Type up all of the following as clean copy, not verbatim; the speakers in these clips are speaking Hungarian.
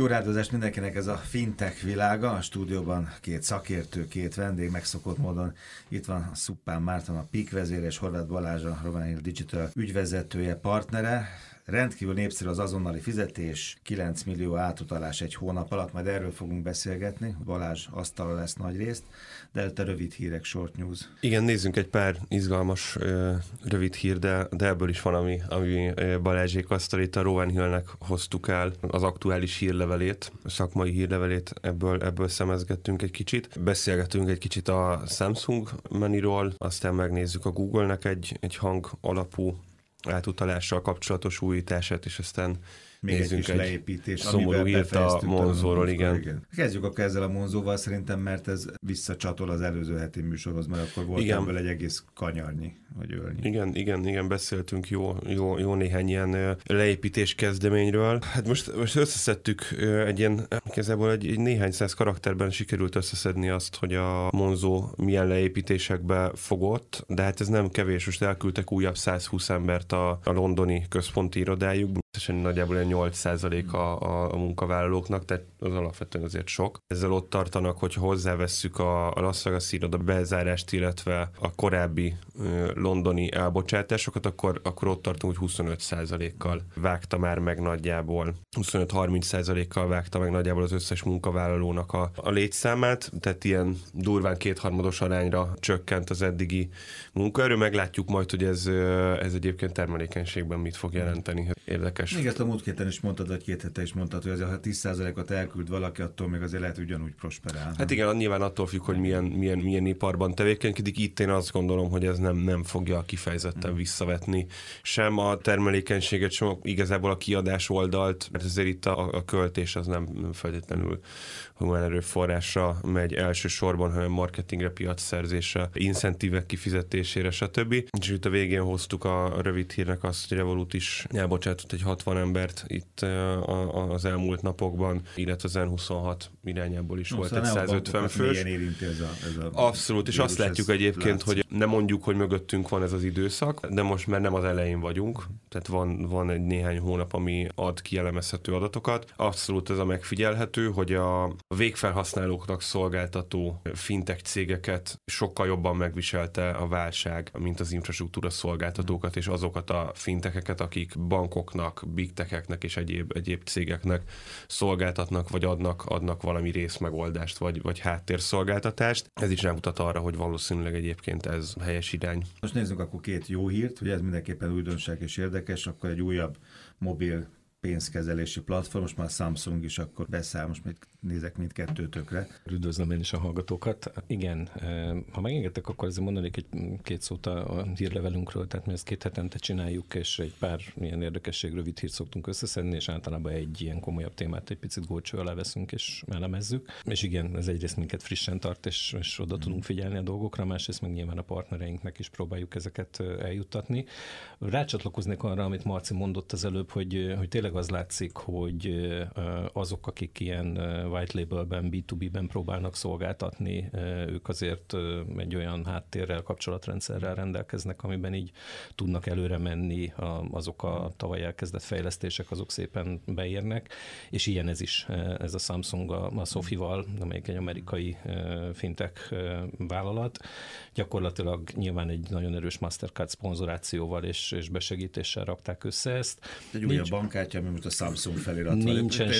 Jó rádozást mindenkinek, ez a Fintech Világa. A stúdióban két szakértő, két vendég, megszokott módon itt van Szuppán Márton, a PIK vezére, és Horváth Balázs, a RowanHill Digital ügyvezetője, partnere. Rendkívül népszerű az azonnali fizetés, 9 millió átutalás egy hónap alatt, majd erről fogunk beszélgetni. Balázs asztala lesz nagy részt, de előtte rövid hírek, short news. Igen, nézzünk egy pár izgalmas rövid hír, de ebből is van, ami Balázsék asztalét. A RowanHillnek hoztuk el az aktuális hírlevelét, a szakmai hírlevelét, ebből szemezgettünk egy kicsit. Beszélgetünk egy kicsit a Samsung Moneyról, aztán megnézzük a Google-nek egy hang alapú átutalással kapcsolatos újítását, és aztán még nézzünk egy szomorú hírt a Monzóról, igen. Kezdjük akkor ezzel a Monzóval szerintem, mert ez visszacsatol az előző heti műsorhoz, mert akkor volt ebből egy egész kanyarnyi, vagy ölnyi. Igen, beszéltünk jó néhány ilyen leépítés kezdeményről. Hát most összeszedtük egy ilyen, igazából egy néhány száz karakterben sikerült összeszedni azt, hogy a Monzo milyen leépítésekbe fogott, de hát ez nem kevés, most elküldtek újabb 120 embert a londoni központi irodájukba. Nagyjából 8% a munkavállalóknak, tehát az alapvetően azért sok. Ezzel ott tartanak, hogyha hozzávesszük a Las Vegas iroda bezárást, illetve a korábbi londoni elbocsátásokat, akkor ott tartunk, hogy 25%-kal vágta már meg nagyjából. 25-30%-kal vágta meg nagyjából az összes munkavállalónak a létszámát, tehát ilyen durván kétharmados arányra csökkent az eddigi munkaerő. Meglátjuk majd, hogy ez egyébként termelékenységben mit fog jelenteni. Érdekes. Még ezt a múlt héten is mondtad, vagy két hete is mondtad, hogy azért, ha 10%-ot elküld valaki, attól még azért lehet ugyanúgy prosperál. Hát igen, nyilván attól függ, hogy milyen iparban tevékenykedik. Itt én azt gondolom, hogy ez nem fogja kifejezetten visszavetni sem a termelékenységet, sem igazából a kiadás oldalt, mert azért itt a költés az nem feltétlenül humán erőforrásra megy elsősorban, hanem marketingre, piacszerzésre, incentívek kifizetésére, stb. És itt a végén hoztuk a rövid hírnek azt, hogy Revolut is elbocsátott egy 60 embert itt az elmúlt napokban, illetve az N26 irányából is volt egy 150 fős. Abszolút, és azt látjuk egyébként, hogy nem mondjuk, hogy mögöttünk van ez az időszak, de most már nem az elején vagyunk, tehát van egy néhány hónap, ami ad kielemezhető adatokat. Abszolút ez a megfigyelhető, hogy a végfelhasználóknak szolgáltató fintech cégeket sokkal jobban megviselte a válság, mint az infrastruktúra szolgáltatókat és azokat a fintecheket, akik bankoknak, BigTecheknek és egyéb cégeknek szolgáltatnak, vagy adnak valami részmegoldást, vagy háttérszolgáltatást. Ez is rámutat arra, hogy valószínűleg egyébként ez helyes irány. Most nézzünk akkor két jó hírt, hogy ez mindenképpen újdonság és érdekes, akkor egy újabb mobil pénzkezelési platform, most már Samsung is akkor beszáll, most még nézek mindkettőtökre. Üdvözlöm én is a hallgatókat. Igen, ha megengedtek, akkor azért mondanék egy-két szót a hírlevelünkről, tehát mi ezt két hetente csináljuk, és egy pár ilyen érdekesség, rövid hírt szoktunk összeszedni, és általában egy ilyen komolyabb témát egy picit górcső alá veszünk és elemezzük. És igen, ez egyrészt minket frissen tart, és oda tudunk figyelni a dolgokra, másrészt meg nyilván a partnereinknek is próbáljuk ezeket eljuttatni. Rácsatlakoznék arra, amit Marci mondott az előbb, hogy tényleg az látszik, hogy azok, akik ilyen white labelben, B2B-ben próbálnak szolgáltatni, ők azért egy olyan háttérrel, kapcsolatrendszerrel rendelkeznek, amiben így tudnak előre menni, azok a tavaly elkezdett fejlesztések, azok szépen beérnek, és ilyen ez is, ez a Samsung a Sophie-val, amelyik egy amerikai fintech vállalat, gyakorlatilag nyilván egy nagyon erős Mastercard szponzorációval és besegítéssel rakták össze ezt. Egy újabb bankkártya, ami most a Samsung felirat van. Nincsen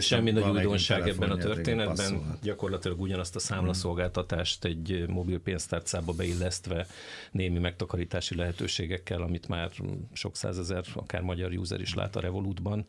semmi nagy újdonság ebben a történetben, gyakorlatilag ugyanazt a számlaszolgáltatást egy mobil pénztárcába beillesztve némi megtakarítási lehetőségekkel, amit már sok százezer, akár magyar user is lát a Revolutban,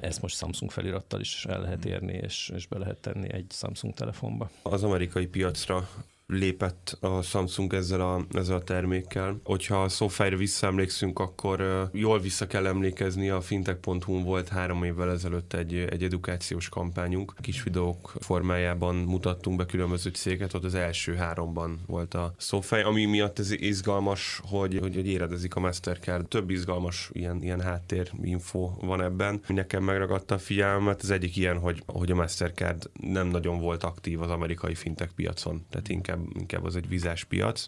ezt most Samsung felirattal is el lehet érni, és be lehet tenni egy Samsung telefonba. Az amerikai piacra lépett a Samsung ezzel a termékkel. Hogyha a Sophie-ra visszaemlékszünk, akkor jól vissza kell emlékezni, a fintech.hu-n volt 3 évvel ezelőtt egy edukációs kampányunk. Kis videók formájában mutattunk be különböző cégeket, ott az első 3-ban volt a Sophie, ami miatt ez izgalmas, hogy éredezik a Mastercard. Több izgalmas ilyen háttérinfo van ebben. Nekem megragadta a figyelmet, az egyik ilyen, hogy a Mastercard nem nagyon volt aktív az amerikai fintech piacon, tehát inkább az egy vizás piac.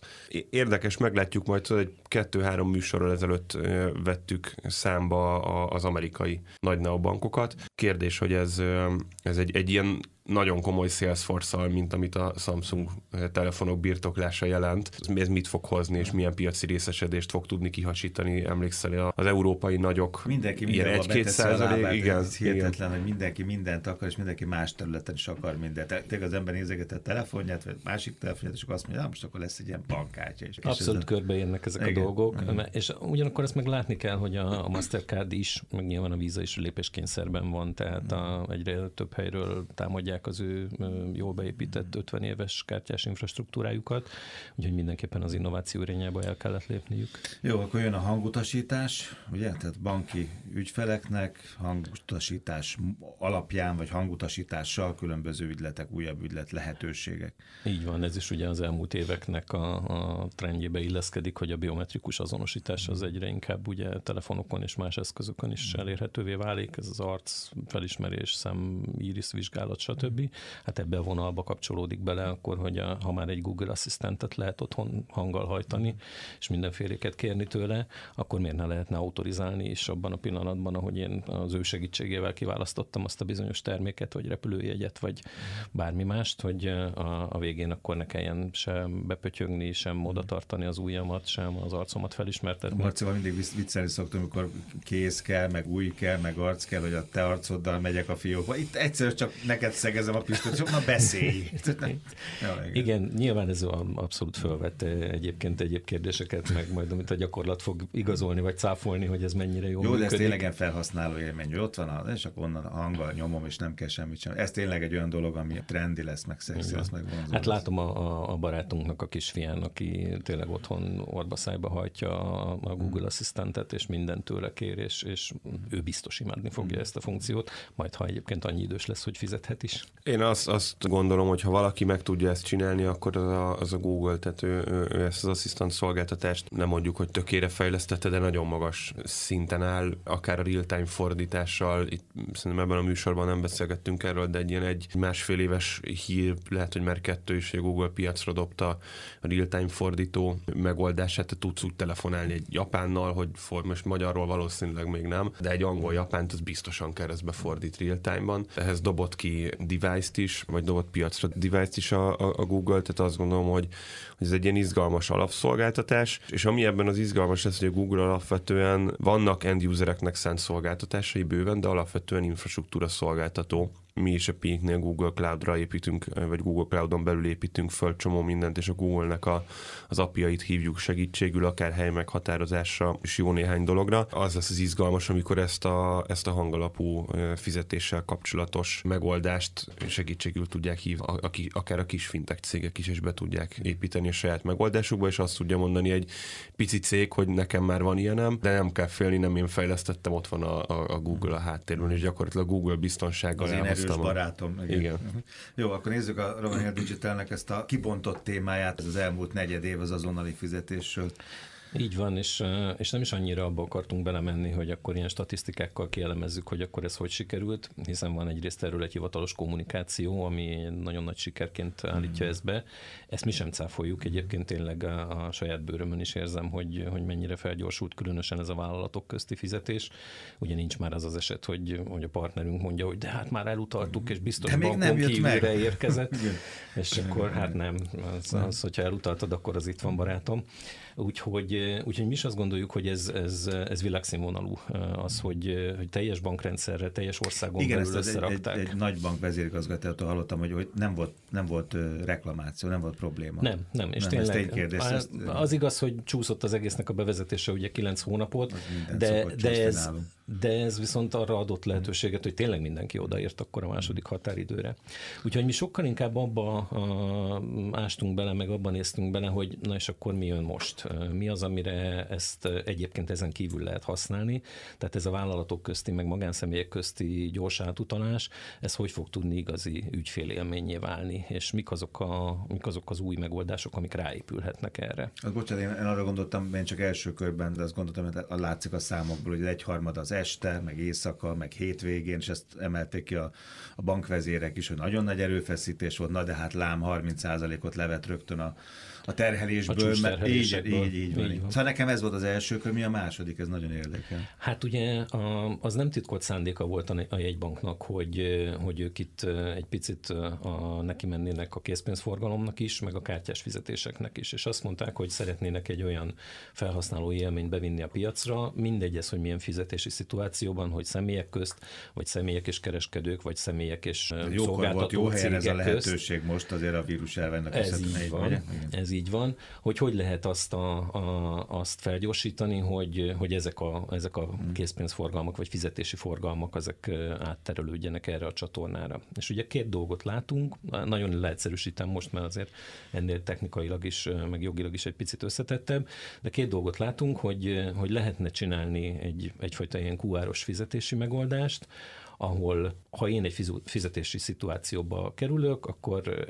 Érdekes, meglátjuk majd, hogy egy 2-3 műsorral ezelőtt vettük számba az amerikai nagy neobankokat. kérdés, hogy ez egy ilyen nagyon komoly Salesforce-szal, mint amit a Samsung telefonok birtoklása jelent. Ez mit fog hozni, és milyen piaci részesedést fog tudni kihasítani? Emlékszel, az európai nagyok ilyen 1-2%, igen. Ez hihetetlen, hogy mindenki mindent akar, és mindenki más területen is akar mindent. Tényleg az ember nézeget a telefonját, vagy másik telefonját, és azt mondja, most akkor lesz egy ilyen bankkártya. Abszolút körbeérnek ezek a dolgok. És ugyanakkor ezt meg látni kell, hogy a Mastercard is, meg nyilván a Visa is lépéskényszerben van, tehát egyre több helyről támadják az ő jól beépített 50 éves kártyás infrastruktúrájukat, úgyhogy mindenképpen az innováció irányába el kellett lépniük. Jó, akkor jön a hangutasítás, ugye? Tehát banki ügyfeleknek hangutasítás alapján, vagy hangutasítással különböző ügyletek, újabb ügylet lehetőségek. Így van, ez is ugye az elmúlt éveknek a trendjébe illeszkedik, hogy a biometrikus azonosítás az egyre inkább ugye telefonokon és más eszközökön is elérhetővé válik, ez az arc felismerés, szem, íris vizsgálat, stb. Hát ebbe a vonalba kapcsolódik bele akkor, hogy ha már egy Google Assistantet lehet otthon hanggal hajtani, és mindenféléket kérni tőle, akkor miért ne lehetne autorizálni is abban a pillanatban, ahogy én az ő segítségével kiválasztottam azt a bizonyos terméket, vagy repülőjegyet, vagy bármi mást, hogy a végén akkor ne kelljen sem bepötyögni, sem oda tartani az ujjamat, sem az arcomat felismertetni. Marcival mindig viccelni szoktam, amikor kéz kell, meg új kell, meg arc kell, hogy a te arcoddal megyek a fiókba. Itt egyszer csak neked szegezem a pisztot, na beszélj! Igen, nyilván ez abszolút fölvett egyébként egyéb kérdéseket, meg majd amit a gyakorlat fog igazolni, vagy cáfolni, hogy ez mennyire jó. Jó, de ez tényleg felhasználó élmény, hogy ott van, és akkor onnan a hanggal nyomom, és nem kell semmit sem. Ez tényleg egy olyan dolog, ami trendi lesz, meg szexi lesz, meg vonzó. Hát látom a barátunknak, a kisfián, aki tényleg otthon orbaszájba hajtja a Google Assistantet, és mindent tőle kér, és ő biztos imádni fogja ezt a funkciót, majd ha egyébként annyi idős lesz, hogy fizetheti. Én azt gondolom, hogy ha valaki meg tudja ezt csinálni, akkor az a Google, tehát ő ezt az asszisztant szolgáltatást nem mondjuk, hogy tökére fejlesztette, de nagyon magas szinten áll, akár a real-time fordítással. Itt szerintem ebben a műsorban nem beszélgettünk erről, de egy ilyen 1,5 éves hír, lehet, hogy már 2 is, hogy a Google piacra dobta a real-time fordító megoldását, te tudsz úgy telefonálni egy japánnal, hogy most magyarról valószínűleg még nem, de egy angol-japánt az biztosan keresztbe fordít real-time-ban. Ehhez dobott ki device-t is, vagy dobott piacra device-t is a Google, tehát azt gondolom, hogy ez egy ilyen izgalmas alapszolgáltatás, és ami ebben az izgalmas lesz, hogy a Google alapvetően vannak end-usereknek szánt szolgáltatásai bőven, de alapvetően infrastruktúra szolgáltató. Mi is a Pinknél Google Cloudra építünk, vagy Google Cloudon belül építünk föl csomó mindent, és a Google-nek az API-t hívjuk segítségül, akár hely meghatározásra, és jó néhány dologra. Az lesz az izgalmas, amikor ezt a hangalapú fizetéssel kapcsolatos megoldást segítségül tudják hívni, akár a kis fintech cégek is, és be tudják építeni a saját megoldásukba, és azt tudja mondani egy pici cég, hogy nekem már van ilyenem, de nem kell félni, nem én fejlesztettem, ott van a Google a háttérben, és gyakorlatilag Google biztonsággal barátom. Igen. Jó, akkor nézzük a RowanHill Digitalnek ezt a kibontott témáját, ez az elmúlt negyed év az azonnali fizetésről. Így van, és nem is annyira abba akartunk belemenni, hogy akkor ilyen statisztikákkal kielemezzük, hogy akkor ez hogy sikerült, hiszen van egyrészt erről egy hivatalos kommunikáció, ami nagyon nagy sikerként állítja ezt be. Ezt mi sem cáfoljuk, egyébként tényleg a saját bőrömön is érzem, hogy mennyire felgyorsult különösen ez a vállalatok közti fizetés. Ugye nincs már az az eset, hogy a partnerünk mondja, hogy de hát már elutaltuk, és biztos bankon kívülre érkezett, és akkor hát nem. Az, hogyha elutaltad, akkor az itt van, barátom. Úgyhogy mi is azt gondoljuk, hogy ez világszínvonalú az, hogy teljes bankrendszerre, teljes országon belül összerakták. Igen, egy nagy bank vezérigazgatótól hallottam, hogy nem volt reklamáció, nem volt probléma. Nem. És nem, tényleg az igaz, hogy csúszott az egésznek a bevezetése ugye 9 hónapot, de ez viszont arra adott lehetőséget, hogy tényleg mindenki odaért akkor a második határidőre. Úgyhogy mi sokkal inkább abba ástunk bele, meg abban néztünk bele, hogy na és akkor mi jön most? Mi az, amire ezt egyébként ezen kívül lehet használni? Tehát ez a vállalatok közti, meg magánszemélyek közti gyors átutalás, ez hogy fog tudni igazi ügyfélélménnyé válni? És mik azok az új megoldások, amik ráépülhetnek erre? Bocsánat, én arra gondoltam, én csak első körben, de azt gondoltam, hogy látszik a számokból, hogy 1/3 az este, meg éjszaka, meg hétvégén, és ezt emelték ki a bankvezérek is, hogy nagyon nagy erőfeszítés volt, na de hát lám 30%-ot levet rögtön a terhelésből, mert így van. Szóval nekem ez volt az első, hogy mi a második, ez nagyon érdekel. Hát ugye az nem titkolt szándéka volt a jegybanknak, hogy ők itt egy picit neki mennének a készpénzforgalomnak is, meg a kártyás fizetéseknek is, és azt mondták, hogy szeretnének egy olyan felhasználói élményt bevinni a piacra, mindegy ez, hogy milyen fizetési szituációban, hogy személyek közt, vagy személyek és kereskedők, vagy személyek és szolgáltató cégek közt. Ez a lehetőség most azért a vírus elvennek köszönhetően. Ez így van, hogy lehet azt felgyorsítani, hogy ezek a készpénzforgalmak vagy fizetési forgalmak ezek átterelődjenek erre a csatornára. És ugye két dolgot látunk, nagyon leegyszerűsítem most, mert azért ennél technikailag is, meg jogilag is egy picit összetettebb, de két dolgot látunk, hogy lehetne csinálni egyfajta ilyen QR-os fizetési megoldást, ahol ha én egy fizetési szituációba kerülök, akkor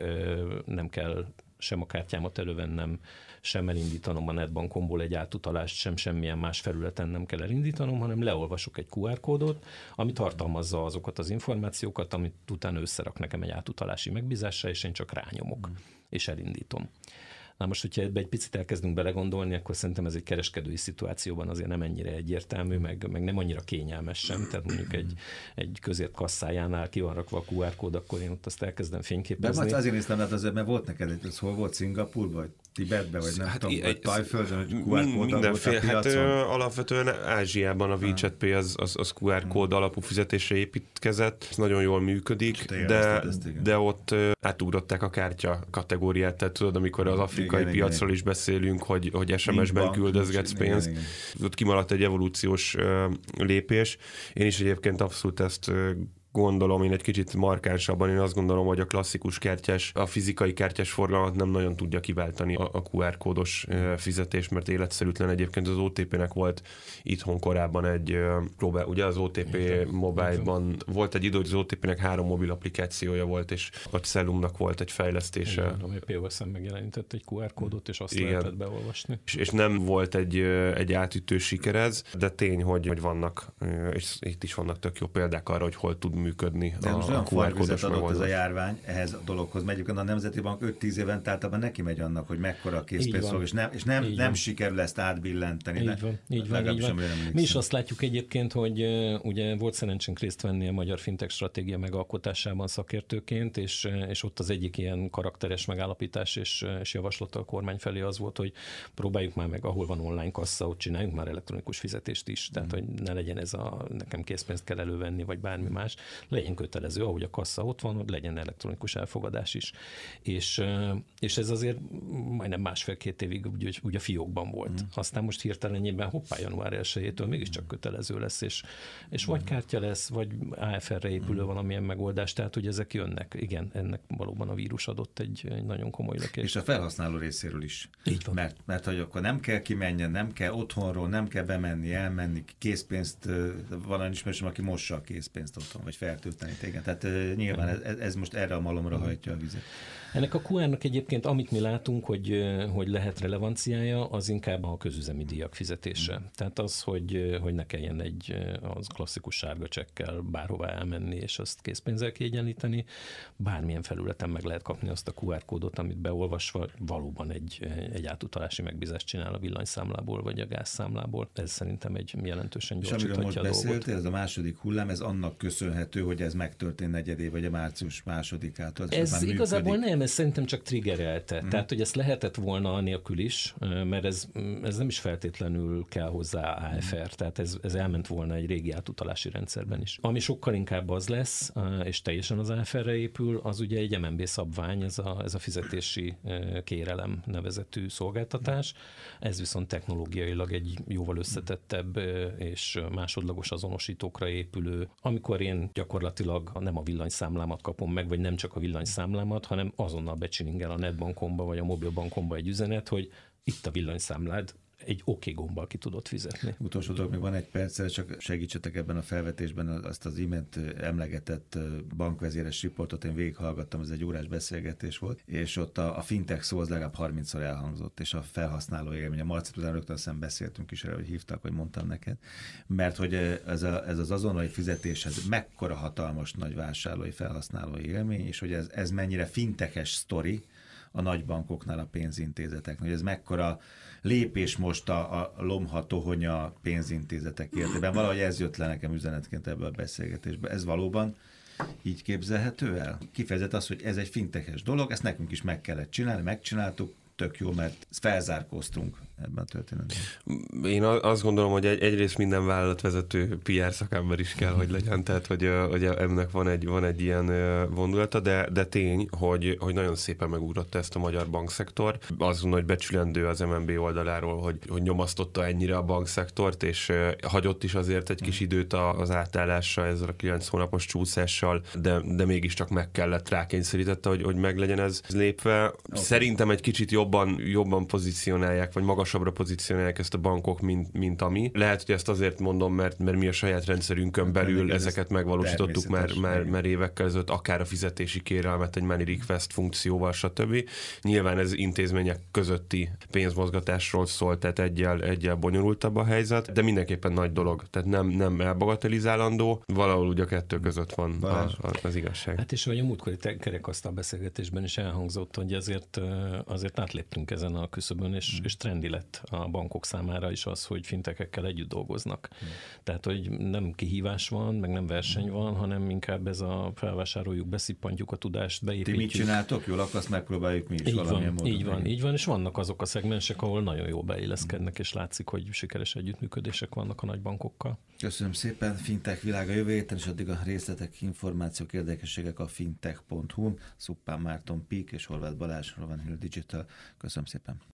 nem kell sem a kártyámat elővennem, sem elindítanom a netbankomból egy átutalást, sem semmilyen más felületen nem kell elindítanom, hanem leolvasok egy QR kódot, ami tartalmazza azokat az információkat, amit utána összerak nekem egy átutalási megbízásra, és én csak rányomok, és elindítom. Na most, hogyha ebbe egy picit elkezdünk belegondolni, akkor szerintem ez egy kereskedői szituációban azért nem ennyire egyértelmű, meg nem annyira kényelmes sem. Tehát mondjuk egy közért kasszájánál ki van rakva a QR kód, akkor én ott azt elkezdem fényképezni. De most azért hiszem, mert volt neked ez hol volt, Szingapurban, vagy Tibetben, vagy nem tudom, vagy Tajföldön, hogy QR kóddal volt a piacon? Alapvetően Ázsiában a WeChat Pay az QR kód alapú fizetésre építkezett, ez nagyon jól működik, de ott átugrották a kártya kategóriát, tehát tudod, amikor az afrikai piacról is beszélünk, hogy SMS-ben küldözgetsz pénzt. Ott kimaradt egy evolúciós lépés. Én is egyébként abszolút ezt gondolom, én egy kicsit markánsabban, én azt gondolom, hogy a klasszikus kártyás, a fizikai kártyás forgalmat nem nagyon tudja kiváltani a QR kódos fizetés, mert életszerűtlen. Egyébként az OTP-nek volt itthon korábban egy próbál, ugye az OTP mobile-ban volt egy idő, hogy az OTP-nek 3 mobil applikációja volt, és a Cellumnak volt egy fejlesztése. Igen, ami POS-en megjelenített egy QR kódot, és azt lehetett beolvasni. És nem volt egy átütő sikerez, de tény, hogy vannak, és itt is vannak tök jó példák arra, hogy hol tud működni. De most olyan farvizet adott ez a járvány ehhez a dologhoz. Megyük, a Nemzeti Bank 5-10 éven tártában neki megy annak, hogy mekkora a készpénzforgalom, és nem sikerül ezt átbillenteni. Így van. Mi is azt látjuk egyébként, hogy ugye volt szerencsénk részt venni a Magyar Fintech Stratégia megalkotásában szakértőként, és ott az egyik ilyen karakteres megállapítás és javaslat a kormány felé az volt, hogy próbáljuk már meg, ahol van online kassa, ott csináljunk már elektronikus fizetést is, tehát hogy ne legyen ez a nekem készpénzt kell elővenni, vagy bármi más. Legyen kötelező, ahogy a kassa ott van, hogy legyen elektronikus elfogadás is. És ez azért majdnem 1,5-2 évig úgy a fiókban volt. Aztán most hirtelenjében hoppá január 1-től mégiscsak kötelező lesz, és vagy kártya lesz, vagy AFR-re épülő valamilyen megoldás, tehát hogy ezek jönnek. Igen, ennek valóban a vírus adott egy nagyon komoly lökést. És a felhasználó részéről is. Így van. Mert hogy akkor nem kell kimenjen, nem kell otthonról, nem kell bemenni, elmenni, készpénzt, valami ismerősöm, aki mossa a készpénzt otthon, vagy fertőtlenít. Tehát nyilván ez most erre a malomra hajtja a vizet. Ennek a QR-nak egyébként, amit mi látunk, hogy lehet relevanciája, az inkább a közüzemi díjak fizetése. Tehát az, hogy ne kelljen az klasszikus sárga csekkel bárhová elmenni, és azt készpénzzel kiegyenlíteni. Bármilyen felületen meg lehet kapni azt a QR kódot, amit beolvasva valóban egy átutalási megbízást csinál a villanyszámlából, vagy a gázszámlából. Ez szerintem egy jelentősen gyorsíthatja a dolgot. És amiről most beszéltél, ez a második hullám, ez annak köszönhető, hogy ez megtörtént negyedév, vagy a március 2-től. Ez igazából nem, ez szerintem csak triggerelte. Tehát, hogy ezt lehetett volna anélkül is, mert ez nem is feltétlenül kell hozzá AFR, tehát ez elment volna egy régi átutalási rendszerben is. Ami sokkal inkább az lesz, és teljesen az AFR-re épül, az ugye egy MNB szabvány, ez a fizetési kérelem nevezetű szolgáltatás. Ez viszont technológiailag egy jóval összetettebb és másodlagos azonosítókra épülő, amikor én gyakorlatilag nem a villanyszámlámat kapom meg, vagy nem csak a villanyszámlámat, hanem azonnal becsilingel a netbankomba, vagy a mobilbankomba egy üzenet, hogy itt a villanyszámlád, egy oké gombbal ki tudod fizetni. Utolsó dolog, még van egy perc, csak segítsetek ebben a felvetésben azt az imént emlegetett bankvezéres riportot, én végighallgattam, ez egy órás beszélgetés volt, és ott a fintech szó az legalább 30-szor elhangzott, és a felhasználó élmény. A Marcit után rögtön aztán beszéltünk is erre, hogy hívtak, hogy mondtam neked, mert hogy ez az azonnali fizetéshez mekkora hatalmas nagy vásárlói, felhasználói élmény, és hogy ez mennyire fintechs sztori, a nagybankoknál, a pénzintézeteknek, hogy ez mekkora lépés most a lomha tohonya pénzintézetek érdekében. Valahogy ez jött le nekem üzenetként ebből a beszélgetésben. Ez valóban így képzelhető el? Kifejezett az, hogy ez egy fintechs dolog, ezt nekünk is meg kellett csinálni, megcsináltuk, tök jó, mert felzárkóztunk ebben a történetben. Én azt gondolom, hogy egyrészt minden vállalatvezető PR szakember is kell, hogy legyen, tehát hogy ennek van egy ilyen vonulata, de tény, hogy nagyon szépen megugrotta ezt a magyar bankszektor. Azt gondolom, hogy becsülendő az MNB oldaláról, hogy nyomasztotta ennyire a bankszektort, és hagyott is azért egy kis időt az átállásra, ezzel a 9 hónapos csúszással, de mégiscsak meg kellett, rákényszerítette, hogy meglegyen ez lépve. Okay. Szerintem egy kicsit jobban pozícionálják, vagy magasabbra pozícionálják ezt a bankok, mint ami. Lehet, hogy ezt azért mondom, mert mi a saját rendszerünkön belül ezeket megvalósítottuk már évekkel ezelőtt, akár a fizetési kérelmet egy money request funkcióval, stb. Nyilván ez intézmények közötti pénzmozgatásról szól, tehát egyel bonyolultabb a helyzet, de mindenképpen nagy dolog, tehát nem elbagatelizálandó, valahol ugye a kettő között van az igazság. Hát és vagy a múltkori kerekasztal beszélgetésben is elhangzott, hogy azért átléptünk ezen a küszöbön, és trendi lett a bankok számára is az, hogy fintekekkel együtt dolgoznak. Tehát, hogy nem kihívás van, meg nem verseny van, hanem inkább ez a felvásároljuk, beszippantjuk a tudást, beépítjük. Ti mit csináltok jól, akkor azt megpróbáljuk mi is valamilyen módon. Így van, és vannak azok a szegmensek, ahol nagyon jól beilleszkednek, és látszik, hogy sikeres együttműködések vannak a nagybankokkal. Köszönöm szépen, Fintech Világa jövő héten, és addig a részletek, információk, érdekességek a fintech.hu-n. Szuppán Márton Pík és Horváth Balázs, RowanHill Digital. Köszönöm szépen.